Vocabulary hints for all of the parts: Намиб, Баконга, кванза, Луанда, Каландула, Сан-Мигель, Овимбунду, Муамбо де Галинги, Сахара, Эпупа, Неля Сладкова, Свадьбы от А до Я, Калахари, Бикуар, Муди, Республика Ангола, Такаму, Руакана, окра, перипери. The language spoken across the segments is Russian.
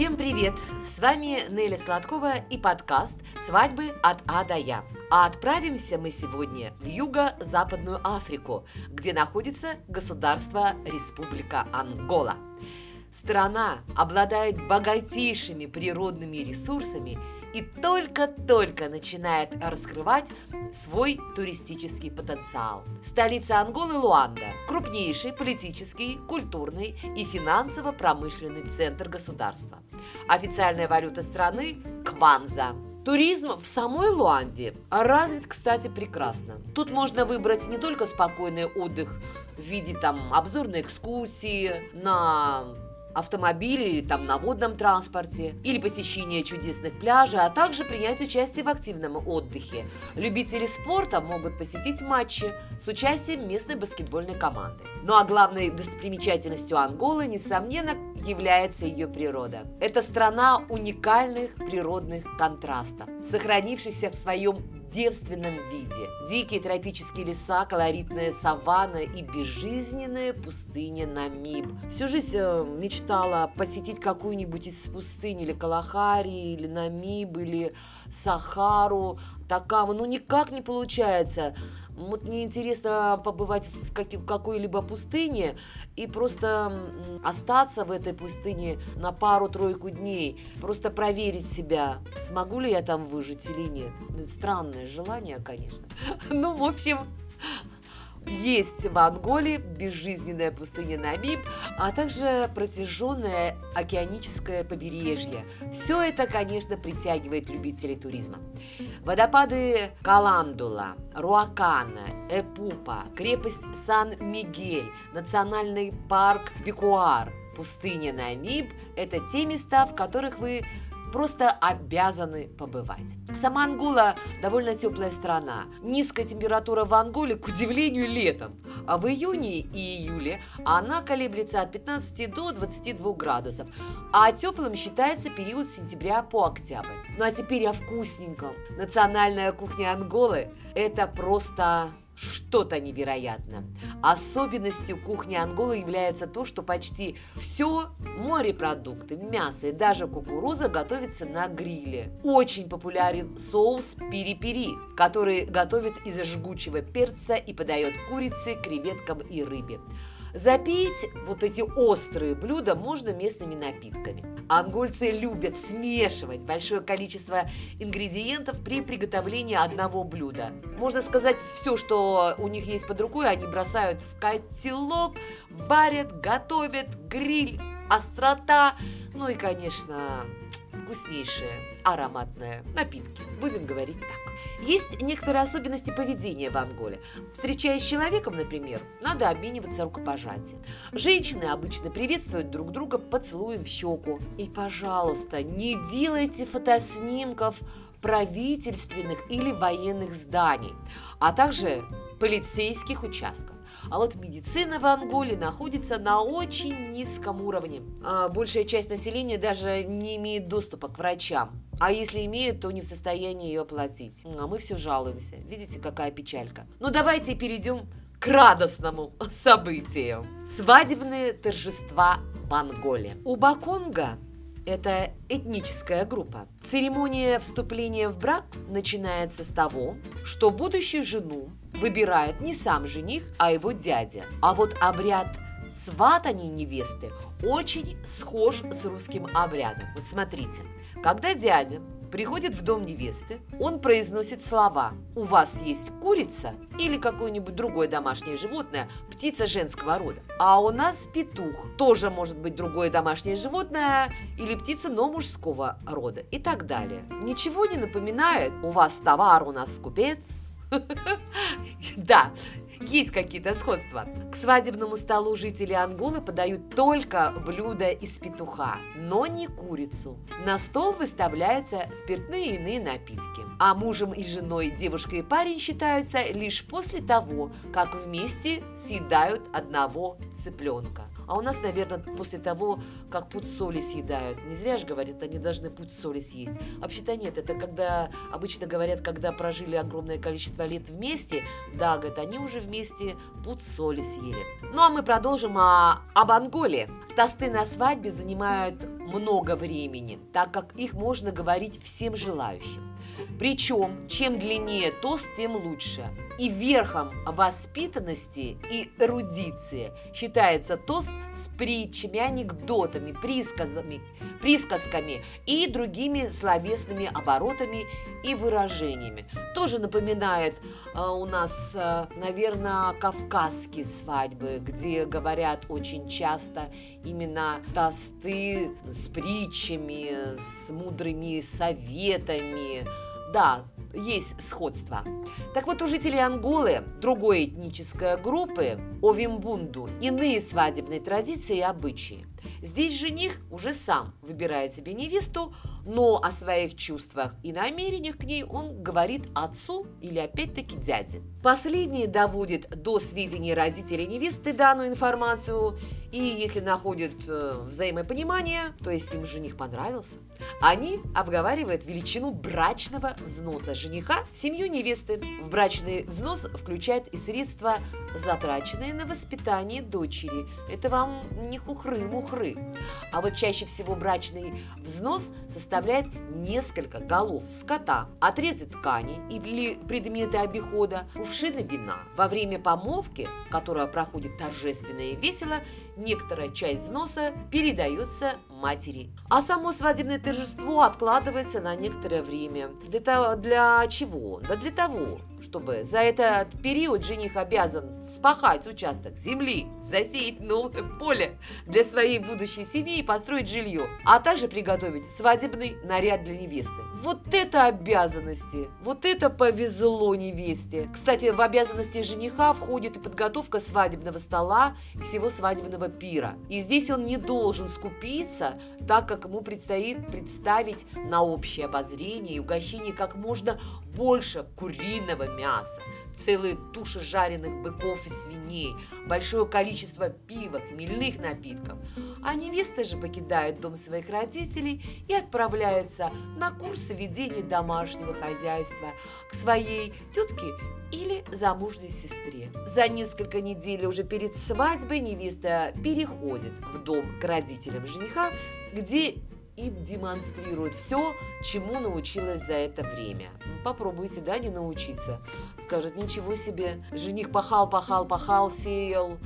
Всем привет! С вами Неля Сладкова и подкаст «Свадьбы от А до Я». А отправимся мы сегодня в Юго-Западную Африку, где находится государство Республика Ангола. Страна обладает богатейшими природными ресурсами и только-только начинает раскрывать свой туристический потенциал. Столица Анголы – Луанда, крупнейший политический, культурный и финансово-промышленный центр государства. Официальная валюта страны – кванза. Туризм в самой Луанде развит, кстати, прекрасно. Тут можно выбрать не только спокойный отдых в виде обзорной экскурсии на автомобиле или на водном транспорте, или посещение чудесных пляжей, а также принять участие в активном отдыхе. Любители спорта могут посетить матчи с участием местной баскетбольной команды. Ну а главной достопримечательностью Анголы, несомненно, является ее природа. Это страна уникальных природных контрастов, сохранившихся в своем девственном виде. Дикие тропические леса, колоритная саванна и безжизненная пустыня Намиб. Всю жизнь мечтала посетить какую-нибудь из пустынь, или Калахари, или Намиб, или Сахару, Такаму. Ну никак не получается. Вот мне интересно побывать в какой-либо пустыне и просто остаться в этой пустыне на пару-тройку дней, просто проверить себя, смогу ли я там выжить или нет. Странное желание, конечно. Ну, в общем, есть в Анголе безжизненная пустыня Намиб, а также протяженное океаническое побережье. Все это, конечно, притягивает любителей туризма. Водопады Каландула, Руакана, Эпупа, крепость Сан-Мигель, национальный парк Бикуар, пустыня Намиб – это те места, в которых вы просто обязаны побывать. Сама Ангола довольно теплая страна. Низкая температура в Анголе, к удивлению, летом. А в июне и июле она колеблется от 15 до 22 градусов. А теплым считается период с сентября по октябрь. Ну а теперь о вкусненьком. Национальная кухня Анголы – это просто что-то невероятное. Особенностью кухни Анголы является то, что почти все морепродукты, мясо и даже кукуруза готовится на гриле. Очень популярен соус перипери, который готовят из жгучего перца и подает курице, креветкам и рыбе. Запить вот эти острые блюда можно местными напитками. Ангольцы любят смешивать большое количество ингредиентов при приготовлении одного блюда. Можно сказать, все, что у них есть под рукой, они бросают в котелок, варят, готовят, гриль, острота, ну и, конечно, вкуснейшие ароматные напитки. Будем говорить так. Есть некоторые особенности поведения в Анголе. Встречаясь с человеком, например, надо обмениваться рукопожатием. Женщины обычно приветствуют друг друга поцелуем в щеку. И, пожалуйста, не делайте фотоснимков правительственных или военных зданий, а также полицейских участков. А вот медицина в Анголе находится на очень низком уровне. Большая часть населения даже не имеет доступа к врачам. А если имеют, то не в состоянии ее оплатить. А мы все жалуемся. Видите, какая печалька. Ну давайте перейдем к радостному событию. Свадебные торжества в Анголе. У Баконга, это этническая группа, церемония вступления в брак начинается с того, что будущую жену выбирает не сам жених, а его дядя. А вот обряд сватания невесты очень схож с русским обрядом. Вот смотрите, когда дядя приходит в дом невесты, он произносит слова: «У вас есть курица» или какое-нибудь другое домашнее животное, птица женского рода. «А у нас петух» тоже может быть другое домашнее животное или птица, но мужского рода, и так далее. Ничего не напоминает «у вас товар, у нас купец»? Да, есть какие-то сходства. К свадебному столу жители Анголы подают только блюда из петуха, но не курицу. На стол выставляются спиртные и иные напитки. А мужем и женой, девушка и парень считаются лишь после того, как вместе съедают одного цыпленка. А у нас, наверное, после того, как пуд соли съедают. Не зря же говорят, они должны пуд соли съесть. Вообще-то нет, это когда, обычно говорят, когда прожили огромное количество лет вместе, да, говорят, они уже вместе пуд соли съели. Ну, а мы продолжим об Анголе. Тосты на свадьбе занимают много времени, так как их можно говорить всем желающим. Причем, чем длиннее тост, тем лучше. И верхом воспитанности и эрудиции считается тост с притчами, анекдотами, присказками и другими словесными оборотами и выражениями. Тоже напоминает у нас, наверное, кавказские свадьбы, где говорят очень часто именно тосты с притчами, с мудрыми советами. Да, есть сходство. Так вот, у жителей Анголы, другой этнической группы, Овимбунду, иные свадебные традиции и обычаи. Здесь жених уже сам выбирает себе невесту, но о своих чувствах и намерениях к ней он говорит отцу или опять-таки дяде. Последний доводит до сведения родителей невесты данную информацию, и если находят взаимопонимание, то есть им жених понравился, они обговаривают величину брачного взноса жениха в семью невесты. В брачный взнос включает и средства, затраченные на воспитание дочери. Это вам не хухры-мухры. А вот чаще всего брачный взнос составляет несколько голов скота, отрезы ткани или предметы обихода, кувшины вина. Во время помолвки, которая проходит торжественно и весело, некоторая часть взноса передается матери. А само свадебное торжество откладывается на некоторое время. Для чего? Да для того, чтобы за этот период жених обязан вспахать участок земли, засеять новое поле для своей будущей семьи и построить жилье, а также приготовить свадебный наряд для невесты. Вот это обязанности, вот это повезло невесте. Кстати, в обязанности жениха входит и подготовка свадебного стола и всего свадебного пира. И здесь он не должен скупиться, так как ему предстоит представить на общее обозрение и угощение как можно больше куриного мяса, целые туши жареных быков и свиней, большое количество пива, хмельных напитков. А невеста же покидает дом своих родителей и отправляется на курсы ведения домашнего хозяйства к своей тетке или замужней сестре. За несколько недель уже перед свадьбой невеста переходит в дом к родителям жениха, где им демонстрирует все, чему научилась за это время. Попробуйте, да, не научиться. Скажет, ничего себе, жених пахал, сеял,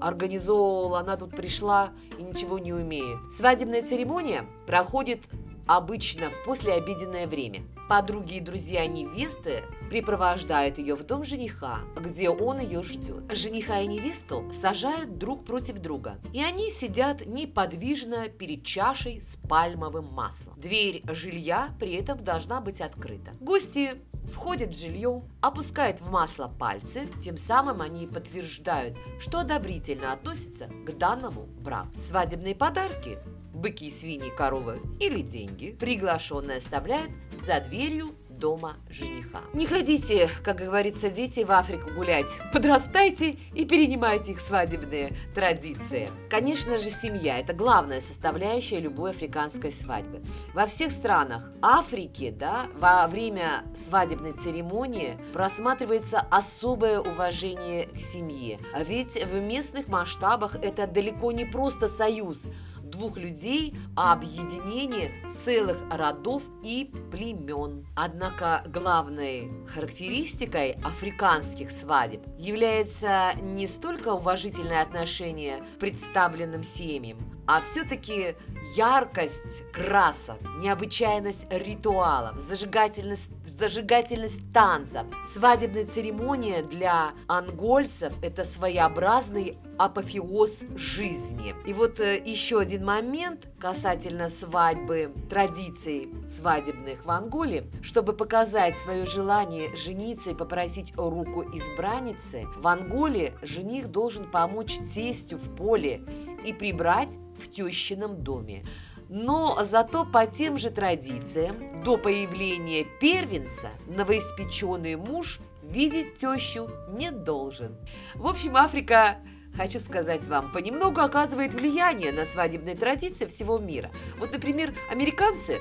организовывал, она тут пришла и ничего не умеет. Свадебная церемония проходит обычно в послеобеденное время. Подруги и друзья невесты припровождают ее в дом жениха, где он ее ждет. Жениха и невесту сажают друг против друга, и они сидят неподвижно перед чашей с пальмовым маслом. Дверь жилья при этом должна быть открыта. Гости входят в жилье, опускают в масло пальцы, тем самым они подтверждают, что одобрительно относятся к данному браку. Свадебные подарки – быки, свиньи, коровы или деньги – приглашенные оставляют за дверью дома жениха. Не ходите, как говорится, дети, в Африку гулять. Подрастайте и перенимайте их свадебные традиции. Конечно же, семья – это главная составляющая любой африканской свадьбы. Во всех странах Африки, да, во время свадебной церемонии просматривается особое уважение к семье. Ведь в местных масштабах это далеко не просто союз двух людей, а объединение целых родов и племен. Однако главной характеристикой африканских свадеб является не столько уважительное отношение к представленным семьям, а все-таки яркость красок, необычайность ритуалов, зажигательность танцев. Свадебная церемония для ангольцев – это своеобразный апофеоз жизни. И вот еще один момент касательно свадьбы, традиций свадебных в Анголе. Чтобы показать свое желание жениться и попросить руку избранницы, в Анголе жених должен помочь тестю в поле и прибрать в тещином доме. Но зато по тем же традициям до появления первенца новоиспеченный муж видеть тещу не должен. В общем, Африка хочу сказать вам, понемногу оказывает влияние на свадебные традиции всего мира. Вот, например, американцы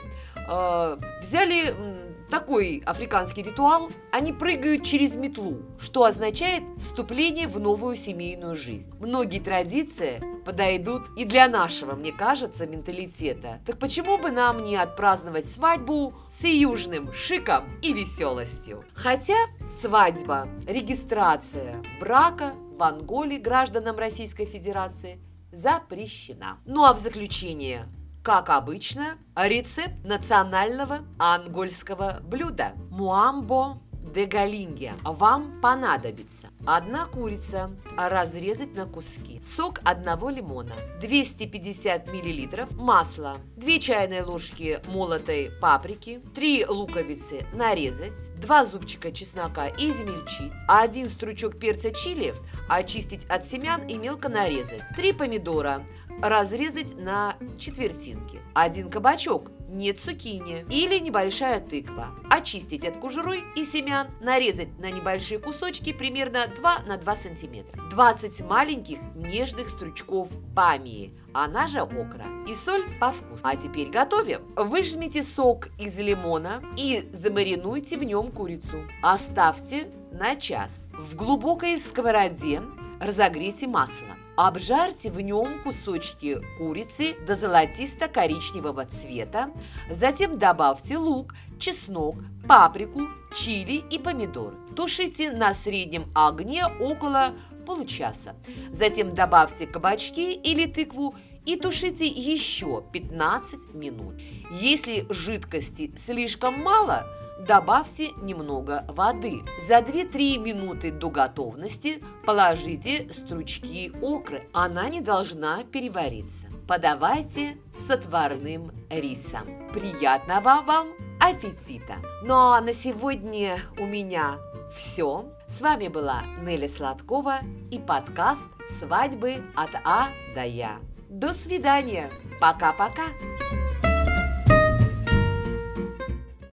взяли такой африканский ритуал. Они прыгают через метлу, что означает вступление в новую семейную жизнь. Многие традиции подойдут и для нашего, мне кажется, менталитета. Так почему бы нам не отпраздновать свадьбу с южным шиком и веселостью? Хотя свадьба, регистрация брака в Анголе гражданам Российской Федерации запрещена. Ну а в заключение, как обычно, рецепт национального ангольского блюда муамбо де галинги. Вам понадобится: 1 курица, разрезать на куски, сок 1 лимона, 250 мл масла, 2 чайные ложки молотой паприки, 3 луковицы нарезать, 2 зубчика чеснока измельчить, 1 стручок перца чили очистить от семян и мелко нарезать, 3 помидора разрезать на четвертинки, 1 кабачок, не цукини, или небольшая тыква, очистить от кожуры и семян, нарезать на небольшие кусочки примерно 2 на 2 сантиметра, 20 маленьких нежных стручков бамии, она же окра, и соль по вкусу. А теперь готовим. Выжмите сок из лимона и замаринуйте в нем курицу. Оставьте на час. В глубокой сковороде разогрейте масло. Обжарьте в нем кусочки курицы до золотисто-коричневого цвета, затем добавьте лук, чеснок, паприку, чили и помидоры. Тушите на среднем огне около получаса. Затем добавьте кабачки или тыкву и тушите еще 15 минут. Если жидкости слишком мало, добавьте немного воды. За 2-3 минуты до готовности положите стручки окры. Она не должна перевариться. Подавайте с отварным рисом. Приятного вам аппетита! Ну а на сегодня у меня все. С вами была Неля Сладкова и подкаст «Свадьбы от А до Я». До свидания! Пока-пока!